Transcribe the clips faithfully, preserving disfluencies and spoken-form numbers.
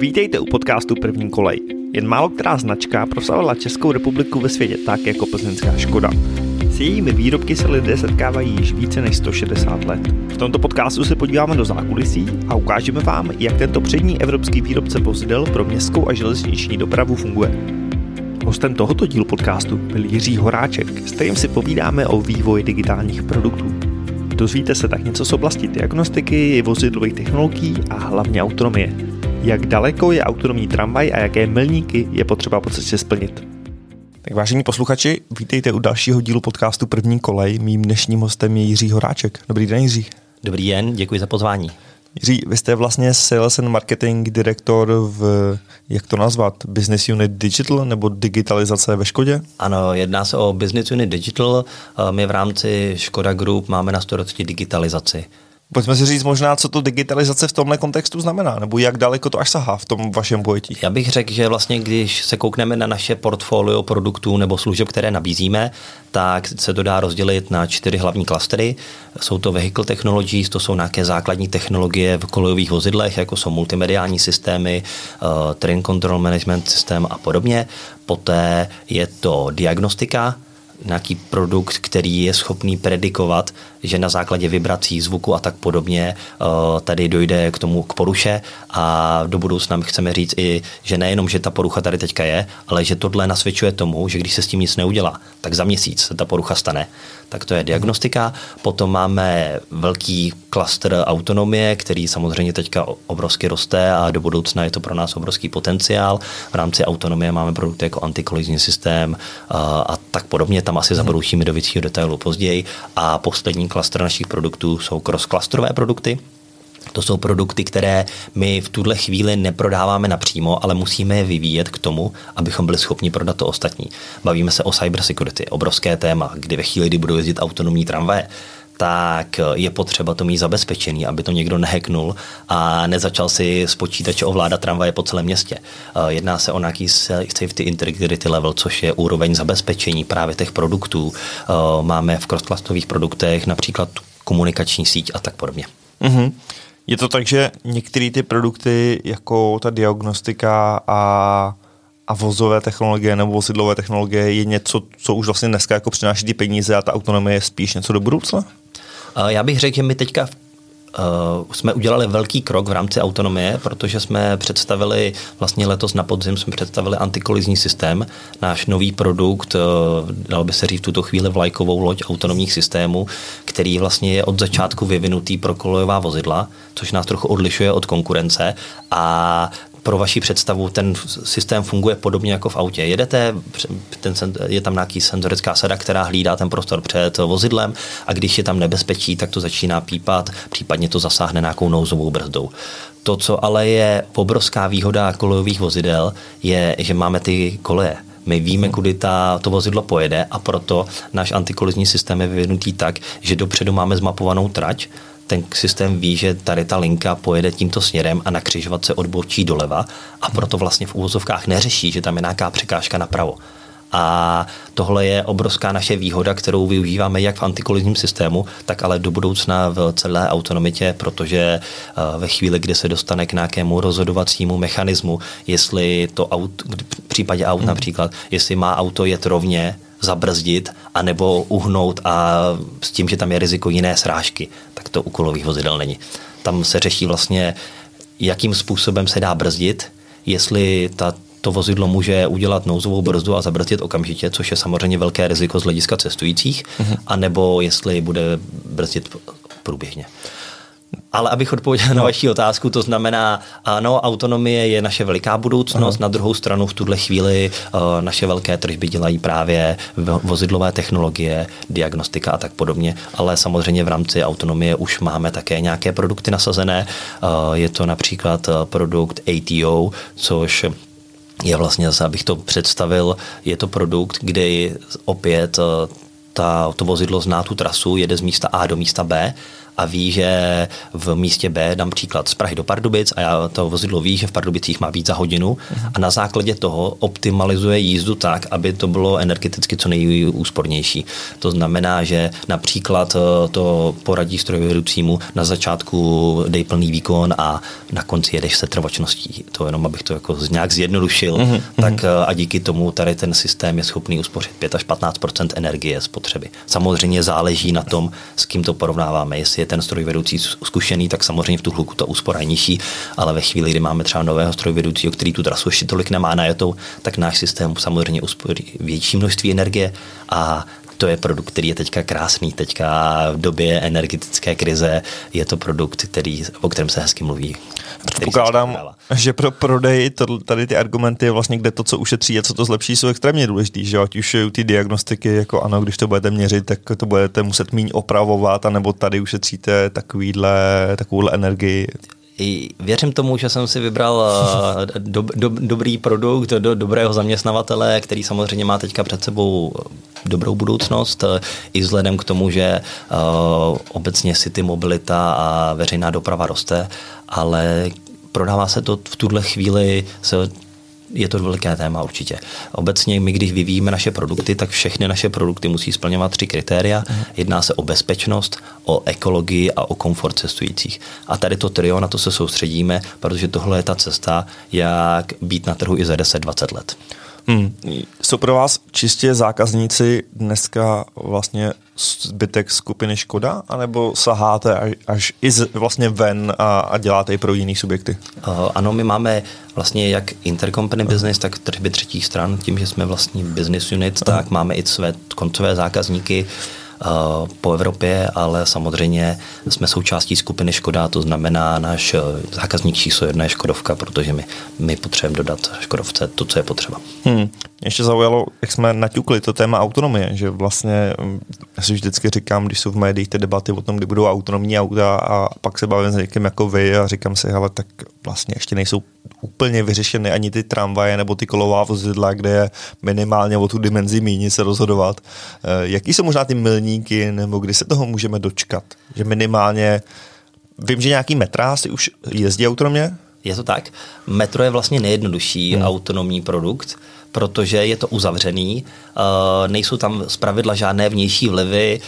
Vítejte u podcastu První kolej. Jen málo která značka proslavila Českou republiku ve světě tak jako plzeňská Škoda. S jejími výrobky se lidé setkávají již více než sto šedesát let. V tomto podcastu se podíváme do zákulisí a ukážeme vám, jak tento přední evropský výrobce vozidel pro městskou a železniční dopravu funguje. Hostem tohoto dílu podcastu byl Jiří Horáček, s kterým si povídáme o vývoji digitálních produktů. Dozvíte se tak něco z oblasti diagnostiky, vozidlových technologií a hlavně autonomie. Jak daleko je autonomní tramvaj a jaké milníky je potřeba po cestě splnit. Tak vážení posluchači, vítejte u dalšího dílu podcastu První kolej. Mým dnešním hostem je Jiří Horáček. Dobrý den, Jiří. Dobrý den, děkuji za pozvání. Jiří, vy jste vlastně Sales and Marketing Director v, jak to nazvat, Business Unit Digital nebo digitalizace ve Škodě? Ano, jedná se o Business Unit Digital. My v rámci Škoda Group máme na starosti digitalizaci. Pojďme si říct možná, co to digitalizace v tomhle kontextu znamená, nebo jak daleko to až sahá v tom vašem pojetí. Já bych řekl, že vlastně když se koukneme na naše portfolio produktů nebo služeb, které nabízíme, tak se to dá rozdělit na čtyři hlavní klastery. Jsou to vehicle technologies, to jsou nějaké základní technologie v kolejových vozidlech, jako jsou multimediální systémy, train control management systém a podobně. Poté je to diagnostika, nějaký produkt, který je schopný predikovat, že na základě vibrací, zvuku a tak podobně tady dojde k tomu k poruše a do budoucna chceme říct i, že nejenom, že ta porucha tady teďka je, ale že tohle nasvědčuje tomu, že když se s tím nic neudělá, tak za měsíc se ta porucha stane. Tak to je diagnostika. Potom máme velký klaster autonomie, který samozřejmě teďka obrovsky roste a do budoucna je to pro nás obrovský potenciál. V rámci autonomie máme produkty jako antikolizní systém a tak podobně. Tam asi zabroušíme do většího detailu později. A poslední klastr našich produktů jsou cross-klastrové produkty. To jsou produkty, které my v tuhle chvíli neprodáváme napřímo, ale musíme je vyvíjet k tomu, abychom byli schopni prodat to ostatní. Bavíme se o cybersecurity, obrovské téma, kdy ve chvíli, kdy budou jezdit autonomní tramvaje, tak je potřeba to mít zabezpečený, aby to někdo nehacknul a nezačal si z počítače ovládat tramvaje po celém městě. Jedná se o nějaký safety integrity level, což je úroveň zabezpečení právě těch produktů. Máme v cross-klastových produktech například komunikační síť a tak podobně. Mm-hmm. Je to tak, že některé ty produkty, jako ta diagnostika a, a vozové technologie nebo vozidlové technologie, je něco, co už vlastně dneska jako přináší ty peníze a ta autonomie je spíš něco do budoucna? Já bych řekl, že my teďka Uh, jsme udělali velký krok v rámci autonomie, protože jsme představili, vlastně letos na podzim jsme představili antikolizní systém, náš nový produkt, uh, dal by se říct v tuto chvíli vlajkovou loď autonomních systémů, který vlastně je od začátku vyvinutý pro kolejová vozidla, což nás trochu odlišuje od konkurence a pro vaši představu, ten systém funguje podobně jako v autě. Jedete, ten, je tam nějaký senzorická sada, která hlídá ten prostor před vozidlem a když je tam nebezpečí, tak to začíná pípat, případně to zasáhne nějakou nouzovou brzdou. To, co ale je obrovská výhoda kolejových vozidel, je, že máme ty koleje. My víme, kudy ta, to vozidlo pojede a proto náš antikolizní systém je vyvinutý tak, že dopředu máme zmapovanou trať. Ten systém ví, že tady ta linka pojede tímto směrem a na křižovatce odbočí doleva a proto vlastně v uvozovkách neřeší, že tam je nějaká překážka napravo. A tohle je obrovská naše výhoda, kterou využíváme jak v antikolizním systému, tak ale do budoucna v celé autonomitě, protože ve chvíli, kdy se dostane k nějakému rozhodovacímu mechanismu, jestli to auto, v případě aut například, jestli má auto jet rovně, zabrzdit, anebo uhnout a s tím, že tam je riziko jiné srážky, tak to u kolových vozidel není. Tam se řeší vlastně, jakým způsobem se dá brzdit, jestli ta, to vozidlo může udělat nouzovou brzdu a zabrzdit okamžitě, což je samozřejmě velké riziko z hlediska cestujících, mhm. anebo jestli bude brzdit průběžně. Ale abych odpověděl na vaši otázku, to znamená, ano, autonomie je naše veliká budoucnost, aha. na druhou stranu v tuhle chvíli uh, naše velké tržby dělají právě vozidlové technologie, diagnostika a tak podobně, ale samozřejmě v rámci autonomie už máme také nějaké produkty nasazené, uh, je to například produkt A T O, což je vlastně, abych to představil, je to produkt, kde opět uh, ta, to vozidlo zná tu trasu, jede z místa A do místa B a ví, že v místě B, dám příklad, z Prahy do Pardubic a já to vozidlo ví, že v Pardubicích má být za hodinu a na základě toho optimalizuje jízdu tak, aby to bylo energeticky co nejúspornější. To znamená, že například to poradí strojvedoucímu na začátku dej plný výkon a na konci jedeš se trvačností. To jenom, abych to jako nějak zjednodušil. Mm-hmm. Tak a díky tomu tady ten systém je schopný uspořit pět až patnáct procent energie spotřeby. Samozřejmě záleží na tom, s kým to porovnáváme. Jestli je ten strojvedoucí zkušený, tak samozřejmě v tu hluku ta úspora je nižší, ale ve chvíli, kdy máme třeba nového strojvedoucího, který tu trasu ještě tolik nemá najetou, tak náš systém samozřejmě uspoří větší množství energie a to je produkt, který je teďka krásný. Teďka v době energetické krize je to produkt, který, o kterém se hezky mluví. Předpokládám, že pro prodej to, tady ty argumenty, vlastně kde to, co ušetří a co to zlepší, jsou extrémně důležitý, že ať už ty diagnostiky, jako ano, když to budete měřit, tak to budete muset míň opravovat, anebo tady ušetříte takovýhle, takovouhle energii. Věřím tomu, že jsem si vybral do, do, dobrý produkt, do, dobrého zaměstnavatele, který samozřejmě má teďka před sebou dobrou budoucnost, i vzhledem k tomu, že uh, obecně city mobilita a veřejná doprava roste, ale prodává se to v tuhle chvíli, se, je to velké téma určitě. Obecně my, když vyvíjíme naše produkty, tak všechny naše produkty musí splňovat tři kritéria. Jedná se o bezpečnost, o ekologii a o komfort cestujících. A tady to trio, na to se soustředíme, protože tohle je ta cesta, jak být na trhu i za deset dvacet let. Hmm. Jsou pro vás čistě zákazníci dneska vlastně zbytek skupiny Škoda, anebo saháte až, až i z, vlastně ven a, a děláte i pro jiný subjekty? Uh, ano, my máme vlastně jak intercompany business, tak tržby třetích stran, tím, že jsme vlastní business unit, uh. tak máme i své koncové zákazníky uh, po Evropě, ale samozřejmě jsme součástí skupiny Škoda, to znamená náš zákazník číslo jedna je Škodovka, protože my, my potřebujeme dodat Škodovce to, co je potřeba. Hmm. Ještě zaujalo, jak jsme naťukli to téma autonomie, že vlastně, já si vždycky říkám, když jsou v médiích ty debaty o tom, kdy budou autonomní auta a pak se bavím s někým jako vy a říkám si, hele, tak vlastně ještě nejsou úplně vyřešeny ani ty tramvaje nebo ty kolová vozidla, kde je minimálně o tu dimenzi míní se rozhodovat. Jaký jsou možná ty milníky, nebo kdy se toho můžeme dočkat? Že minimálně, vím, že nějaký metra si už jezdí autonomně? Je to tak. Metro je vlastně nejjednodušší hmm. autonomní produkt, protože je to uzavřený, nejsou tam zpravidla žádné vnější vlivy,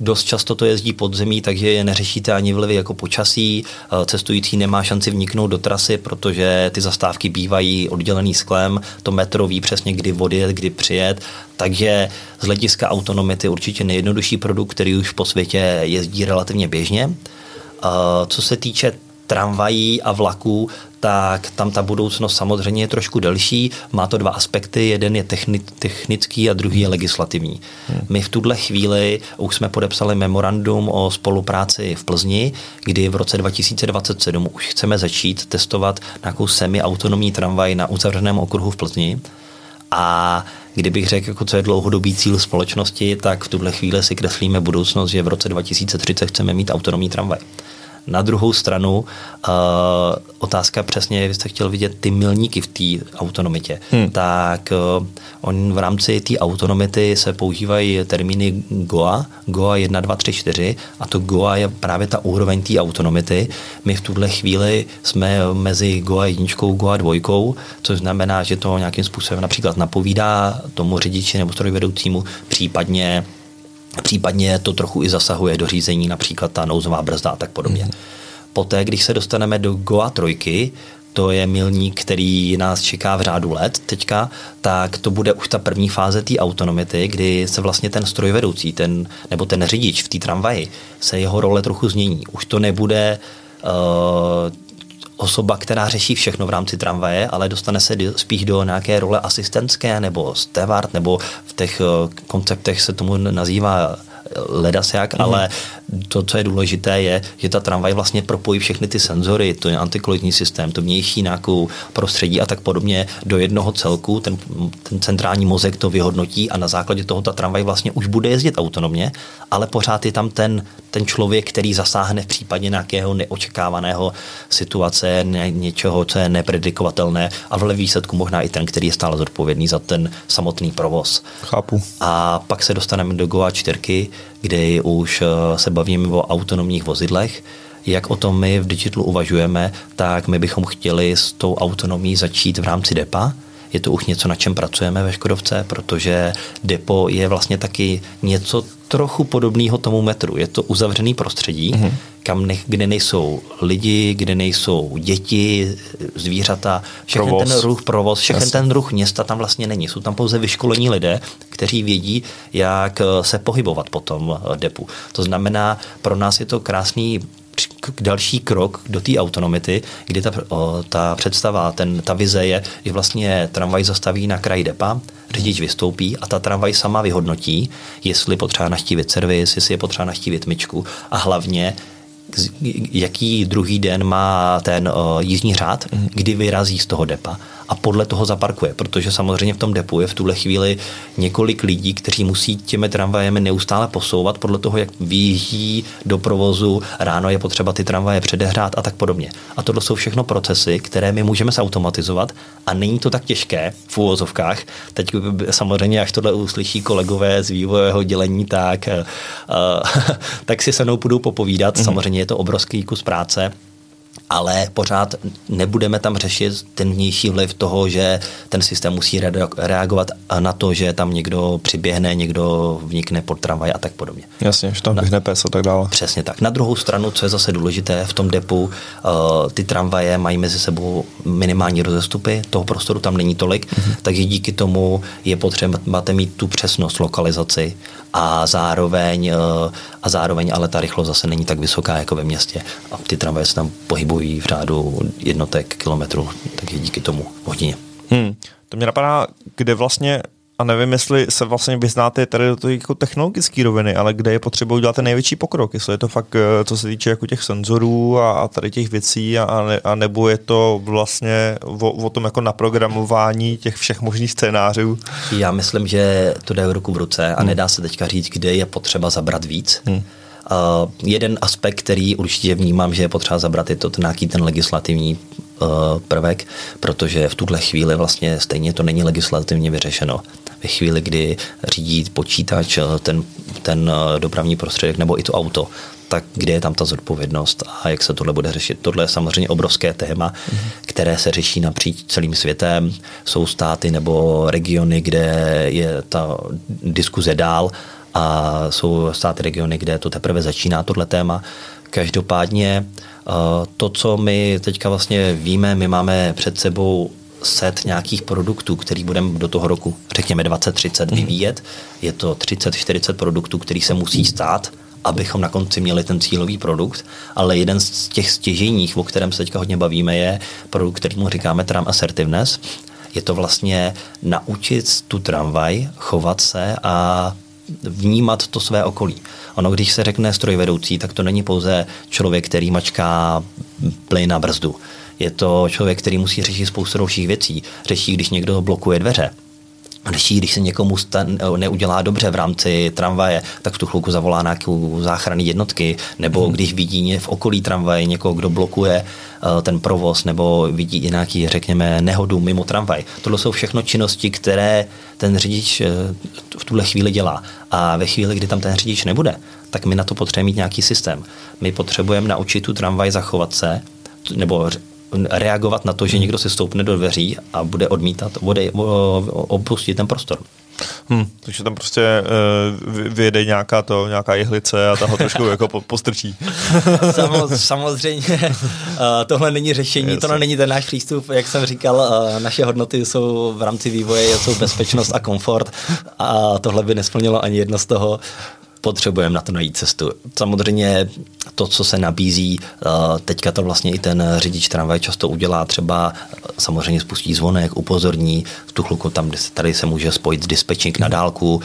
dost často to jezdí pod zemí, takže neřešíte ani vlivy jako počasí, cestující nemá šanci vniknout do trasy, protože ty zastávky bývají oddělený sklem, to metro ví přesně, kdy odjet, kdy přijet, takže z hlediska autonomity určitě nejjednodušší produkt, který už po světě jezdí relativně běžně. Co se týče tramvají a vlaků, tak tam ta budoucnost samozřejmě je trošku delší. Má to dva aspekty, jeden je technický a druhý je legislativní. My v tuhle chvíli už jsme podepsali memorandum o spolupráci v Plzni, kdy v roce dva tisíce dvacet sedm už chceme začít testovat nějakou semi-autonomní tramvaj na uzavřeném okruhu v Plzni. A kdybych řekl, jako co je dlouhodobý cíl společnosti, tak v tuhle chvíli si kreslíme budoucnost, že v roce dva tisíce třicet chceme mít autonomní tramvaj. Na druhou stranu, uh, otázka přesně, vy jste chtěl vidět ty milníky v té autonomitě, hmm. tak uh, on v rámci té autonomity se používají termíny G O A, G O A jedna, dva, tři, čtyři a to G O A je právě ta úroveň té autonomity. My v tuhle chvíli jsme mezi G O A jedničkou, G O A dvojkou, což znamená, že to nějakým způsobem například napovídá tomu řidiči nebo strojvedoucímu, případně Případně to trochu i zasahuje do řízení, například ta nouzová brzda a tak podobně. Mm. Poté, když se dostaneme do G O A trojky, to je milník, který nás čeká v řádu let teďka, tak to bude už ta první fáze té autonomity, kdy se vlastně ten strojvedoucí, ten, nebo ten řidič v té tramvaji, se jeho role trochu změní. Už to nebude uh, osoba, která řeší všechno v rámci tramvaje, ale dostane se spíš do nějaké role asistentské nebo steward, nebo v těch konceptech se tomu nazývá ledasjak, mm. ale to, co je důležité, je, že ta tramvaj vlastně propojí všechny ty senzory, to je antikolizní systém, to vnější nějakou prostředí a tak podobně do jednoho celku, ten, ten centrální mozek to vyhodnotí a na základě toho ta tramvaj vlastně už bude jezdit autonomně, ale pořád je tam ten, ten člověk, který zasáhne v případě nějakého neočekávaného situace, ně, něčeho, co je nepredikovatelné a v výsledku možná i ten, který je stále zodpovědný za ten samotný provoz. Chápu. A pak se dostaneme do G O A čtyři, kdy už se bavíme o autonomních vozidlech, jak o tom my v Digitalu uvažujeme, tak my bychom chtěli s tou autonomií začít v rámci depa. Je to už něco, na čem pracujeme ve Škodovce, protože depo je vlastně taky něco trochu podobného tomu metru. Je to uzavřený prostředí, mm-hmm. kam ne, kde nejsou lidi, kde nejsou děti, zvířata, všechny provoz. ten ruch provoz, všechny yes. ten ruch města tam vlastně není. Jsou tam pouze vyškolení lidé, kteří vědí, jak se pohybovat po tom depu. To znamená, pro nás je to krásný další krok do té autonomity, kdy ta, o, ta představa, ten, ta vize je, že vlastně tramvaj zastaví na kraji depa, řidič vystoupí a ta tramvaj sama vyhodnotí, jestli potřeba naštívit servis, jestli je potřeba naštívit myčku a hlavně jaký druhý den má ten o, jízdní řád, kdy vyrazí z toho depa a podle toho zaparkuje, protože samozřejmě v tom depu je v tuhle chvíli několik lidí, kteří musí těmi tramvajemi neustále posouvat podle toho, jak vyjíždí do provozu, ráno je potřeba ty tramvaje předehrát a tak podobně. A tohle jsou všechno procesy, které my můžeme zautomatizovat a není to tak těžké v úvozovkách. Teď samozřejmě, až tohle uslyší kolegové z vývojového dělení, tak, uh, tak si se mnou půjdou popovídat. Mm-hmm. Samozřejmě je to obrovský kus práce, ale pořád nebudeme tam řešit ten vnější vliv toho, že ten systém musí reagovat na to, že tam někdo přiběhne, někdo vnikne pod tramvaj a tak podobně. Jasně, že tam vnikne pes a tak dále. Přesně tak. Na druhou stranu, co je zase důležité, v tom depu uh, ty tramvaje mají mezi sebou minimální rozestupy, toho prostoru tam není tolik, mm-hmm. takže díky tomu je potřeba mít tu přesnost lokalizaci a zároveň, uh, a zároveň ale ta rychlost zase není tak vysoká jako ve městě a ty tramvaje se tam pohybují v řádu jednotek kilometrů, takže díky tomu hodině. Hmm. To mě napadá, kde vlastně, a nevím, jestli se vlastně vyznáte tady do té jako technologické roviny, ale kde je potřeba udělat ten největší pokrok, jestli je to fakt, co se týče jako těch senzorů a, a tady těch věcí, a, ne, a nebo je to vlastně o, o tom jako naprogramování těch všech možných scénářů. Já myslím, že to jde ruku v ruce a hmm. nedá se teďka říct, kde je potřeba zabrat víc. Hmm. Uh, jeden aspekt, který určitě vnímám, že je potřeba zabrat, je to ten, nějaký ten legislativní uh, prvek, protože v tuhle chvíli vlastně stejně to není legislativně vyřešeno. Ve chvíli, kdy řídí počítač ten, ten dopravní prostředek nebo i to auto, tak kde je tam ta zodpovědnost a jak se tohle bude řešit. Tohle je samozřejmě obrovské téma, mm-hmm. které se řeší napříč celým světem. Jsou státy nebo regiony, kde je ta diskuze dál, a jsou státy, regiony, kde to teprve začíná tohle téma. Každopádně to, co my teďka vlastně víme, my máme před sebou set nějakých produktů, který budeme do toho roku, řekněme dvacet třicet vyvíjet. Je to třicet čtyřicet produktů, který se musí stát, abychom na konci měli ten cílový produkt, ale jeden z těch stěžejních, o kterém se teďka hodně bavíme, je produkt, kterýmu říkáme tram assertiveness. Je to vlastně naučit tu tramvaj chovat se a vnímat to své okolí. Ono, když se řekne strojvedoucí, tak to není pouze člověk, který mačká plyn na brzdu. Je to člověk, který musí řešit spoustu dalších věcí. Řeší, když někdo blokuje dveře. Řeší, když se někomu stan, neudělá dobře v rámci tramvaje, tak v tu chvilku zavolá nějakou záchranné jednotky, nebo hmm. když vidí v okolí tramvaje někoho, kdo blokuje uh, ten provoz, nebo vidí i nějaký, řekněme, nehodu mimo tramvaj. Tohle jsou všechno činnosti, které ten řidič uh, v tuhle chvíli dělá. A ve chvíli, kdy tam ten řidič nebude, tak my na to potřebujeme mít nějaký systém. My potřebujeme naučit tu tramvaj zachovat se, nebo reagovat na to, že někdo si stoupne do dveří a bude odmítat, bude opustit ten prostor. Hmm, takže tam prostě uh, vyjede nějaká to, nějaká jehlice a ta ho trošku jako postrčí. Samo, samozřejmě uh, tohle není řešení, yes. tohle není ten náš přístup, jak jsem říkal, uh, naše hodnoty jsou v rámci vývoje, jsou bezpečnost a komfort a tohle by nesplnilo ani jedno z toho. Potřebujeme na to najít cestu. Samozřejmě to, co se nabízí, teďka to vlastně i ten řidič tramvaje často udělá, třeba samozřejmě spustí zvonek, upozorní, v tu chvilku tam, tady se může spojit dispečník na dálku,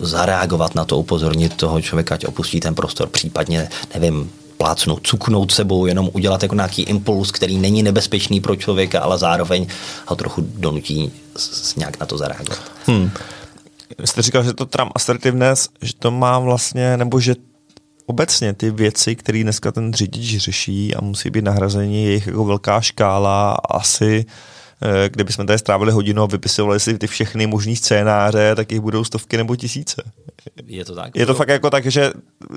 zareagovat na to, upozornit toho člověka, ať opustí ten prostor, případně, nevím, plácnout, cuknout sebou, jenom udělat jako nějaký impuls, který není nebezpečný pro člověka, ale zároveň ho trochu donutí nějak na to zareagovat. Hmm. Jste říkal, že to tram assertiveness, že to má vlastně, nebo že obecně ty věci, které dneska ten řidič řeší a musí být nahrazeni, jejich jako velká škála asi kdybychom tady strávili hodinu a vypisovali si ty všechny možný scénáře, tak jich budou stovky nebo tisíce. Je to tak? Je to fakt jako tak, že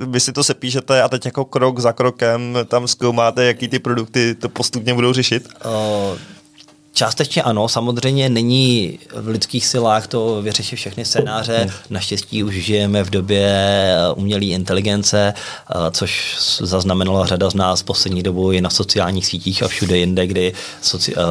vy si to sepíšete a teď jako krok za krokem tam zkoumáte, jaký ty produkty to postupně budou řešit? Uh... Částečně ano, samozřejmě není v lidských silách to vyřešit všechny scénáře. Naštěstí už žijeme v době umělé inteligence, což zaznamenala řada z nás poslední dobu i na sociálních sítích a všude jinde, kdy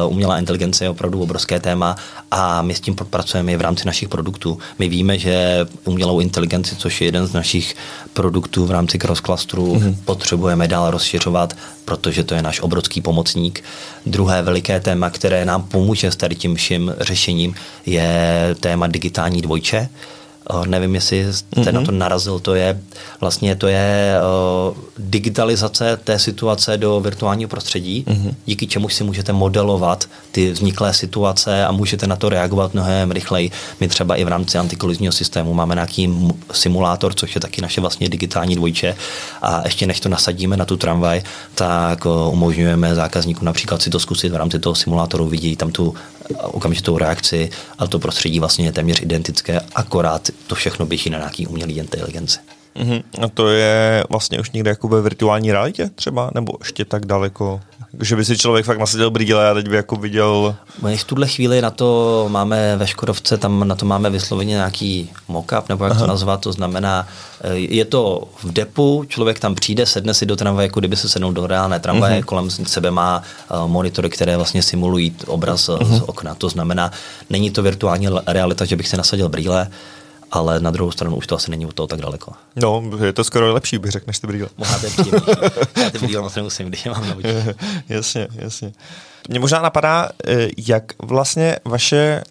umělá inteligence je opravdu obrovské téma a my s tím pracujeme i v rámci našich produktů. My víme, že umělou inteligenci, což je jeden z našich produktů v rámci cross-clusteru, mm-hmm. potřebujeme dál rozšiřovat, protože to je náš obrovský pomocník. Druhé veliké téma, které nám pomůže s tady tím vším řešením, je téma digitální dvojče. O, nevím, jestli jste mm-hmm. na to narazil, to je vlastně to je o, digitalizace té situace do virtuálního prostředí, mm-hmm. díky čemu si můžete modelovat ty vzniklé situace a můžete na to reagovat mnohem rychleji. My třeba i v rámci antikolizního systému máme nějaký simulátor, což je taky naše vlastně digitální dvojče, a ještě než to nasadíme na tu tramvaj, tak o, umožňujeme zákazníku například si to zkusit v rámci toho simulátoru, vidí tam tu okamžitou reakci a to prostředí vlastně je téměř identické, akorát to všechno běží na nějaký umělý inteligenci. Mm-hmm. A to je vlastně už někde jako ve virtuální realitě třeba? Nebo ještě tak daleko? Že by si člověk fakt nasadil brýle a teď by jako viděl... My v tuhle chvíli na to máme ve Škodovce, tam na to máme vysloveně nějaký mock-up, nebo jak Aha. to nazvat, to znamená, je to v depu, člověk tam přijde, sedne si do tramvaje, jako kdyby se sednul do reálné tramvaje, uh-huh. kolem sebe má monitory, které vlastně simulují obraz uh-huh. z okna, to znamená, není to virtuální realita, že bych si nasadil brýle, ale na druhou stranu už to asi není od toho tak daleko. No, je to skoro lepší, bych řekl, než ty brýle. Možná to je příjemný. Já ty brýle moc nemusím, když je mám na očích. Jasně, jasně. Mně možná napadá, jak vlastně vaše,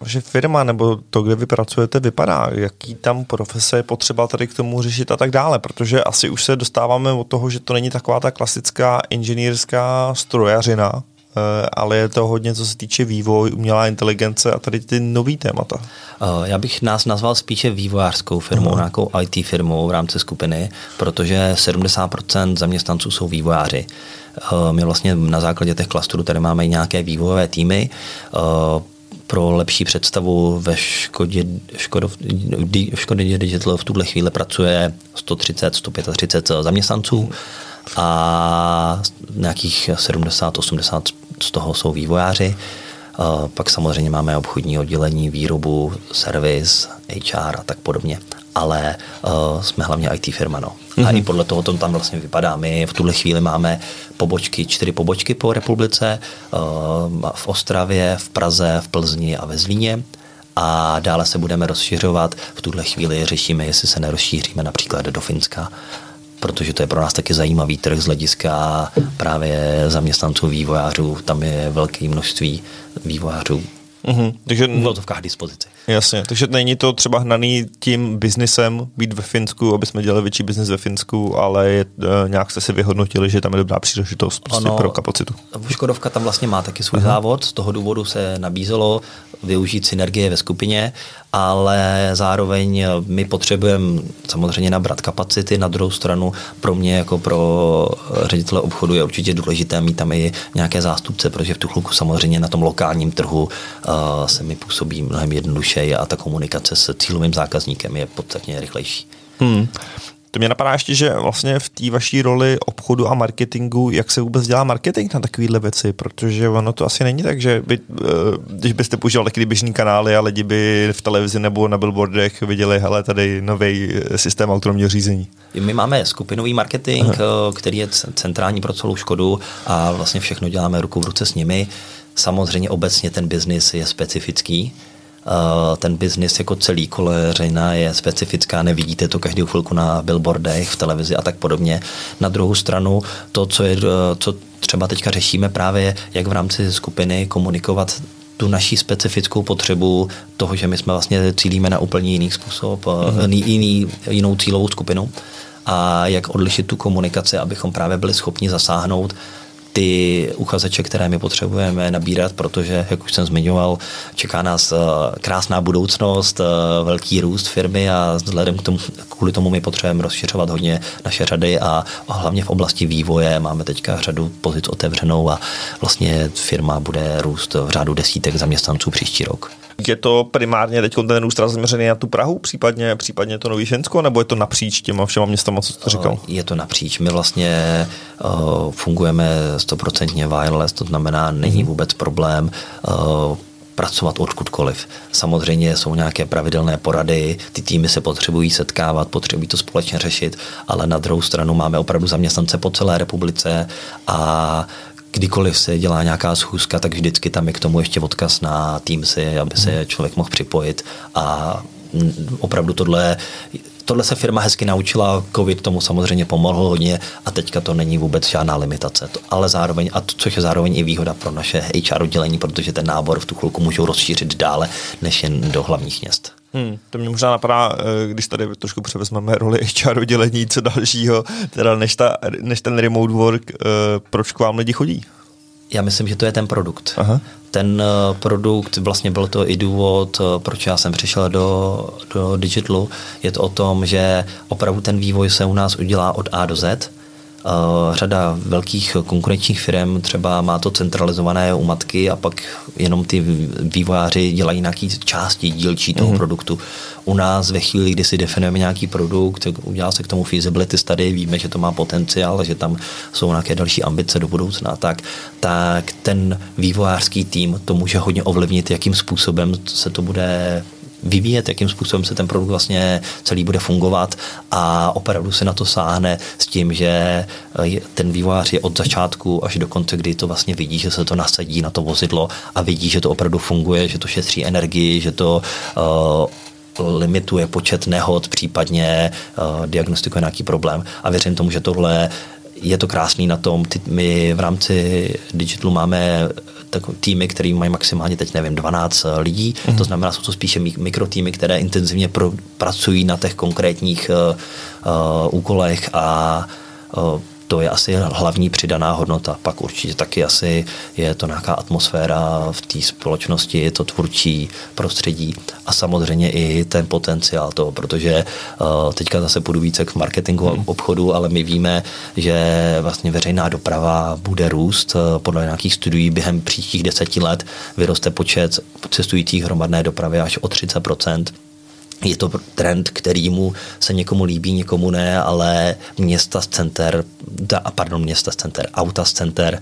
vaše firma nebo to, kde vy pracujete, vypadá, jaký tam profese je potřeba tady k tomu řešit a tak dále, protože asi už se dostáváme od toho, že to není taková ta klasická inženýrská strojařina, ale je to hodně, co se týče vývoj, umělá inteligence a tady ty nový témata. Já bych nás nazval spíše vývojářskou firmou, uh-huh. nějakou í té firmou v rámci skupiny, protože sedmdesát procent zaměstnanců jsou vývojáři. My vlastně na základě těch klastrů tady máme i nějaké vývojové týmy. Pro lepší představu ve Škodě, Škodov, di, Škodě Digital v tuhle chvíli pracuje sto třicet, sto třicet pět zaměstnanců a nějakých sedmdesát, osmdesát z toho jsou vývojáři. Pak samozřejmě máme obchodní oddělení, výrobu, servis, há er a tak podobně. Ale uh, jsme hlavně í té firma. No. Mm-hmm. A i podle toho to tam vlastně vypadá. My v tuhle chvíli máme pobočky, čtyři pobočky po republice, uh, v Ostravě, v Praze, v Plzni a ve Zlíně. A dále se budeme rozšiřovat. V tuhle chvíli řešíme, jestli se nerozšíříme například do Finska, protože to je pro nás taky zajímavý trh z hlediska právě zaměstnanců, vývojářů. Tam je velké množství vývojářů. Mm-hmm. Takže bylo to v každé dispozici. Jasně, takže není to třeba hnaný tím biznisem být ve Finsku, aby jsme dělali větší biznis ve Finsku, ale je, nějak jste si vyhodnotili, že tam je dobrá příležitost prostě pro kapacitu. Škodovka tam vlastně má taky svůj Aha. závod, z toho důvodu se nabízelo využít synergie ve skupině, ale zároveň my potřebujeme samozřejmě nabrat kapacity. Na druhou stranu pro mě jako pro ředitele obchodu je určitě důležité mít tam i nějaké zástupce, protože v tu chvilku samozřejmě na tom lokálním trhu uh, se mi působí mnohem jednodušeji a ta komunikace s cílovým zákazníkem je podstatně rychlejší. Hmm. To mě napadá ještě, že vlastně v té vaší roli obchodu a marketingu, jak se vůbec dělá marketing na takovéhle věci, protože ono to asi není tak, že by, když byste používal taky běžný kanály a lidi by v televizi nebo na billboardech viděli, hele, tady nový systém autonomního řízení. My máme skupinový marketing, Aha. který je centrální pro celou Škodu a vlastně všechno děláme ruku v ruce s nimi. Samozřejmě obecně ten biznis je specifický. Ten biznis jako celý koleřina je specifická, nevidíte to každou chvilku na billboardech, v televizi a tak podobně. Na druhou stranu to, co, je, co třeba teďka řešíme právě, jak v rámci skupiny komunikovat tu naší specifickou potřebu toho, že my jsme vlastně cílíme na úplně jiný způsob, mm-hmm. jiný, jinou cílovou skupinu a jak odlišit tu komunikaci, abychom právě byli schopni zasáhnout ty uchazeče, které my potřebujeme nabírat, protože, jak už jsem zmiňoval, čeká nás krásná budoucnost, velký růst firmy a vzhledem k tomu, kvůli tomu my potřebujeme rozšiřovat hodně naše řady a hlavně v oblasti vývoje máme teďka řadu pozic otevřenou a vlastně firma bude růst v řádu desítek zaměstnanců příští rok. Je to primárně teď ten růst zaměřený na tu Prahu, případně, případně to Nový Vinsko, nebo je to napříč těma všema městama, co jste říkal? Je to napříč. My vlastně uh, fungujeme stoprocentně wireless, to znamená, není vůbec problém uh, pracovat odkudkoliv. Samozřejmě jsou nějaké pravidelné porady, ty týmy se potřebují setkávat, potřebují to společně řešit, ale na druhou stranu máme opravdu zaměstnance po celé republice a kdykoliv se dělá nějaká schůzka, tak vždycky tam je k tomu ještě odkaz na Teamsy, aby se člověk mohl připojit a opravdu tohle, tohle se firma hezky naučila, COVID tomu samozřejmě pomohl hodně a teďka to není vůbec žádná limitace, to, ale zároveň, a to, což je zároveň i výhoda pro naše há er oddělení, protože ten nábor v tu chvilku můžou rozšířit dále, než jen do hlavních měst. Hmm, to mě možná napadá, když tady trošku převezmeme roli há er oddělení, co dalšího, teda než, ta, než ten remote work, proč k vám lidi chodí? Já myslím, že to je ten produkt. Aha. Ten produkt, vlastně byl to i důvod, proč já jsem přišel do, do Digitalu. Je to o tom, že opravdu ten vývoj se u nás udělá od A do Z. Řada velkých konkurenčních firm třeba má to centralizované u matky a pak jenom ty vývojáři dělají nějaký části dílčí toho mm-hmm. produktu. U nás ve chvíli, kdy si definujeme nějaký produkt, udělá se k tomu feasibility study, víme, že to má potenciál, že tam jsou nějaké další ambice do budoucna, tak, tak ten vývojářský tým to může hodně ovlivnit, jakým způsobem se to bude vyvíjet, jakým způsobem se ten produkt vlastně celý bude fungovat a opravdu se na to sáhne s tím, že ten vývojář je od začátku až do konce, kdy to vlastně vidí, že se to nasadí na to vozidlo a vidí, že to opravdu funguje, že to šetří energii, že to uh, limituje počet nehod, případně uh, diagnostikuje nějaký problém a věřím tomu, že tohle je to krásný na tom. My v rámci Digitalu máme tak týmy, které mají maximálně teď, nevím, dvanáct lidí. Mm. To znamená, jsou to spíše mikrotýmy, které intenzivně pro, pracují na těch konkrétních uh, úkolech a uh, to je asi hlavní přidaná hodnota. Pak určitě taky asi je to nějaká atmosféra v té společnosti, je to tvůrčí prostředí a samozřejmě i ten potenciál toho, protože teďka zase půjdu více k marketingu a obchodu, ale my víme, že vlastně veřejná doprava bude růst. Podle nějakých studií během příštích deseti let vyroste počet cestujících hromadné dopravy až o třicet procent. Je to trend, kterýmu se někomu líbí, někomu ne, ale města z center, pardon, města z center, auta z center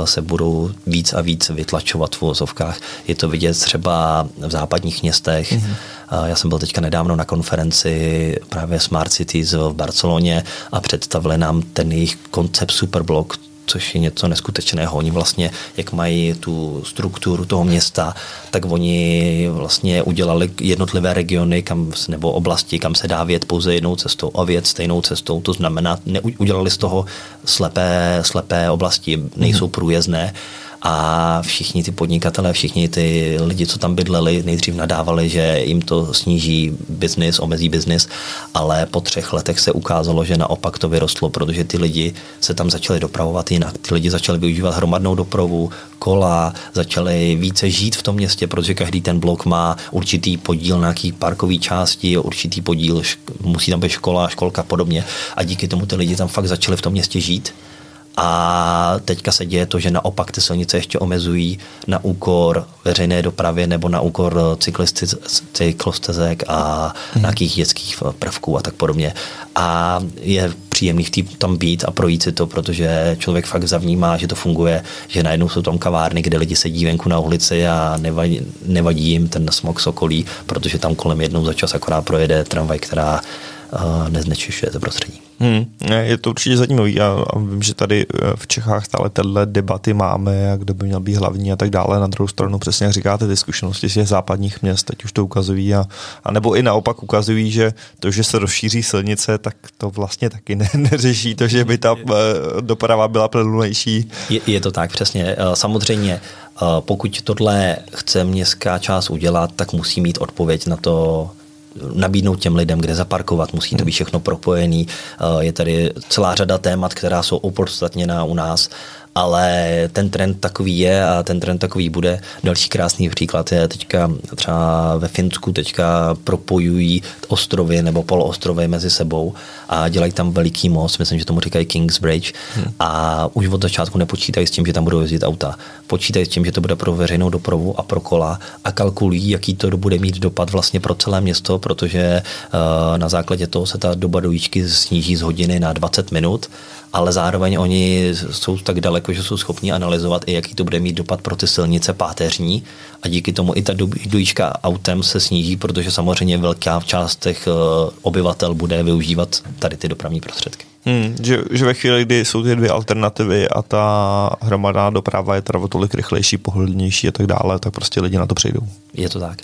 uh, se budou víc a víc vytlačovat v uvozovkách. Je to vidět třeba v západních městech. Mm-hmm. Uh, já jsem byl teďka nedávno na konferenci právě Smart Cities v Barceloně a představili nám ten jejich koncept Superblock, což je něco neskutečného. Oni vlastně, jak mají tu strukturu toho města, tak oni vlastně udělali jednotlivé regiony kam, nebo oblasti, kam se dá vjet pouze jednou cestou a vjet stejnou cestou. To znamená, udělali z toho slepé, slepé oblasti, nejsou průjezdné. A všichni ty podnikatelé, všichni ty lidi, co tam bydleli, nejdřív nadávali, že jim to sníží biznis, omezí biznis, ale po třech letech se ukázalo, že naopak to vyrostlo, protože ty lidi se tam začali dopravovat jinak. Ty lidi začali využívat hromadnou dopravu, kola, začali více žít v tom městě, protože každý ten blok má určitý podíl nějaký parkový části, určitý podíl, musí tam být škola, školka podobně a díky tomu ty lidi tam fakt začali v tom městě žít. A teďka se děje to, že naopak ty silnice ještě omezují na úkor veřejné dopravy nebo na úkor cyklostezek a hmm. nějakých dětských prvků a tak podobně. A je příjemný tam být a projít si to, protože člověk fakt zavnímá, že to funguje, že najednou jsou tam kavárny, kde lidi sedí venku na ulici a nevadí, nevadí jim ten smog z okolí, protože tam kolem jednou za čas akorát projede tramvaj, která neznečišťuje to prostředí. Hmm, je to určitě zajímavý a vím, že tady v Čechách stále tyhle debaty máme a kdo by měl být hlavní a tak dále. Na druhou stranu přesně jak říkáte, ty zkušenosti z těch západních měst teď už to ukazují a, a nebo i naopak ukazují, že to, že se rozšíří silnice, tak to vlastně taky ne, neřeší to, že by ta doprava byla plynulejší. Je, je to tak, přesně. Samozřejmě, pokud tohle chce městská část udělat, tak musí mít odpověď na to, nabídnout těm lidem, kde zaparkovat, musí to být všechno propojený. Je tady celá řada témat, která jsou opodstatněná u nás ale ten trend takový je a ten trend takový bude. Další krásný příklad je teďka třeba ve Finsku teďka propojují ostrovy nebo poloostrovy mezi sebou a dělají tam veliký most, myslím, že tomu říkají Kingsbridge, hmm. a už od začátku nepočítají s tím, že tam budou jezdit auta. Počítají s tím, že to bude pro veřejnou dopravu a pro kola a kalkulují, jaký to bude mít dopad vlastně pro celé město, protože uh, na základě toho se ta doba dojížďky sníží z hodiny na dvacet minut, ale zároveň oni jsou tak daleko, že jsou schopni analyzovat i jaký to bude mít dopad pro ty silnice páteřní a díky tomu i ta dojížďka autem se sníží, protože samozřejmě velká část těch obyvatel bude využívat tady ty dopravní prostředky. Hmm, že, že ve chvíli, kdy jsou ty dvě alternativy a ta hromadná doprava je teda o tolik rychlejší, pohodlnější a tak dále, tak prostě lidi na to přejdou. Je to tak.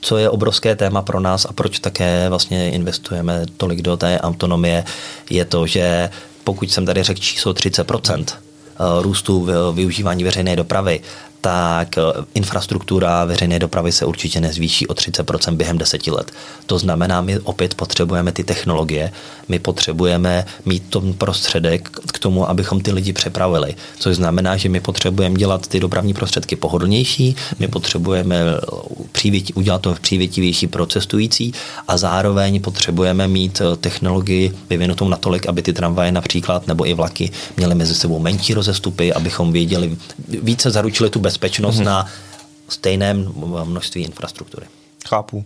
Co je obrovské téma pro nás a proč také vlastně investujeme tolik do té autonomie, je to, že pokud jsem tady řekl číslo třicet procent růstu využívání veřejné dopravy, tak infrastruktura veřejné dopravy se určitě nezvýší o třicet procent během deseti let. To znamená, my opět potřebujeme ty technologie, my potřebujeme mít ten prostředek k tomu, abychom ty lidi přepravili, což znamená, že my potřebujeme dělat ty dopravní prostředky pohodlnější, my potřebujeme přívětí, udělat to přívětivější pro cestující a zároveň potřebujeme mít technologii vyvinutou natolik, aby ty tramvaje například nebo i vlaky měly mezi sebou menší rozestupy, abychom věděli, více zaručili tu bezpečnost hmm. na stejném množství infrastruktury. Chápu.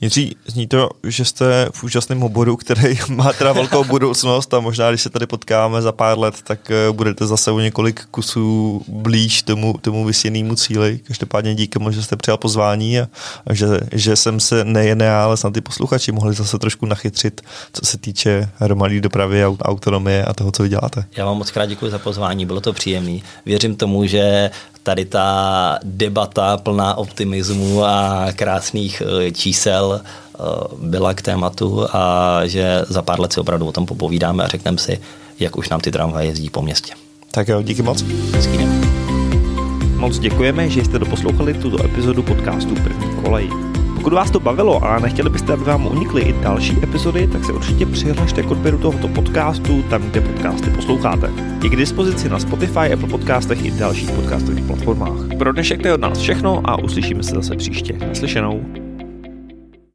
Jiří, zní to, že jste v úžasném oboru, který má teda velkou budoucnost a možná, když se tady potkáme za pár let, tak budete zase o několik kusů blíž tomu, tomu vysněnému cíli. Každopádně díky moc, že jste přijal pozvání a že, že jsem se nejen já, ale snad i posluchači mohli zase trošku nachytřit, co se týče hromadné dopravy a autonomie a toho, co vy děláte. Já vám moc krát děkuji za pozvání, bylo to příjemné. Věřím tomu, že tady ta debata plná optimismu a krásných čísel byla k tématu a že za pár let si opravdu o tom popovídáme a řekneme si, jak už nám ty tramvaje jezdí po městě. Tak jo, díky moc. Hezký den. Moc děkujeme, že jste doposlouchali tuto epizodu podcastu První kolej. Pokud vás to bavilo a nechtěli byste, aby vám unikly i další epizody, tak se určitě přihlašte k odběru tohoto podcastu tam, kde podcasty posloucháte. Je k dispozici na Spotify, Apple Podcastech i dalších podcastových platformách. Pro dnešek to je od nás všechno a uslyšíme se zase příště. Naslyšenou.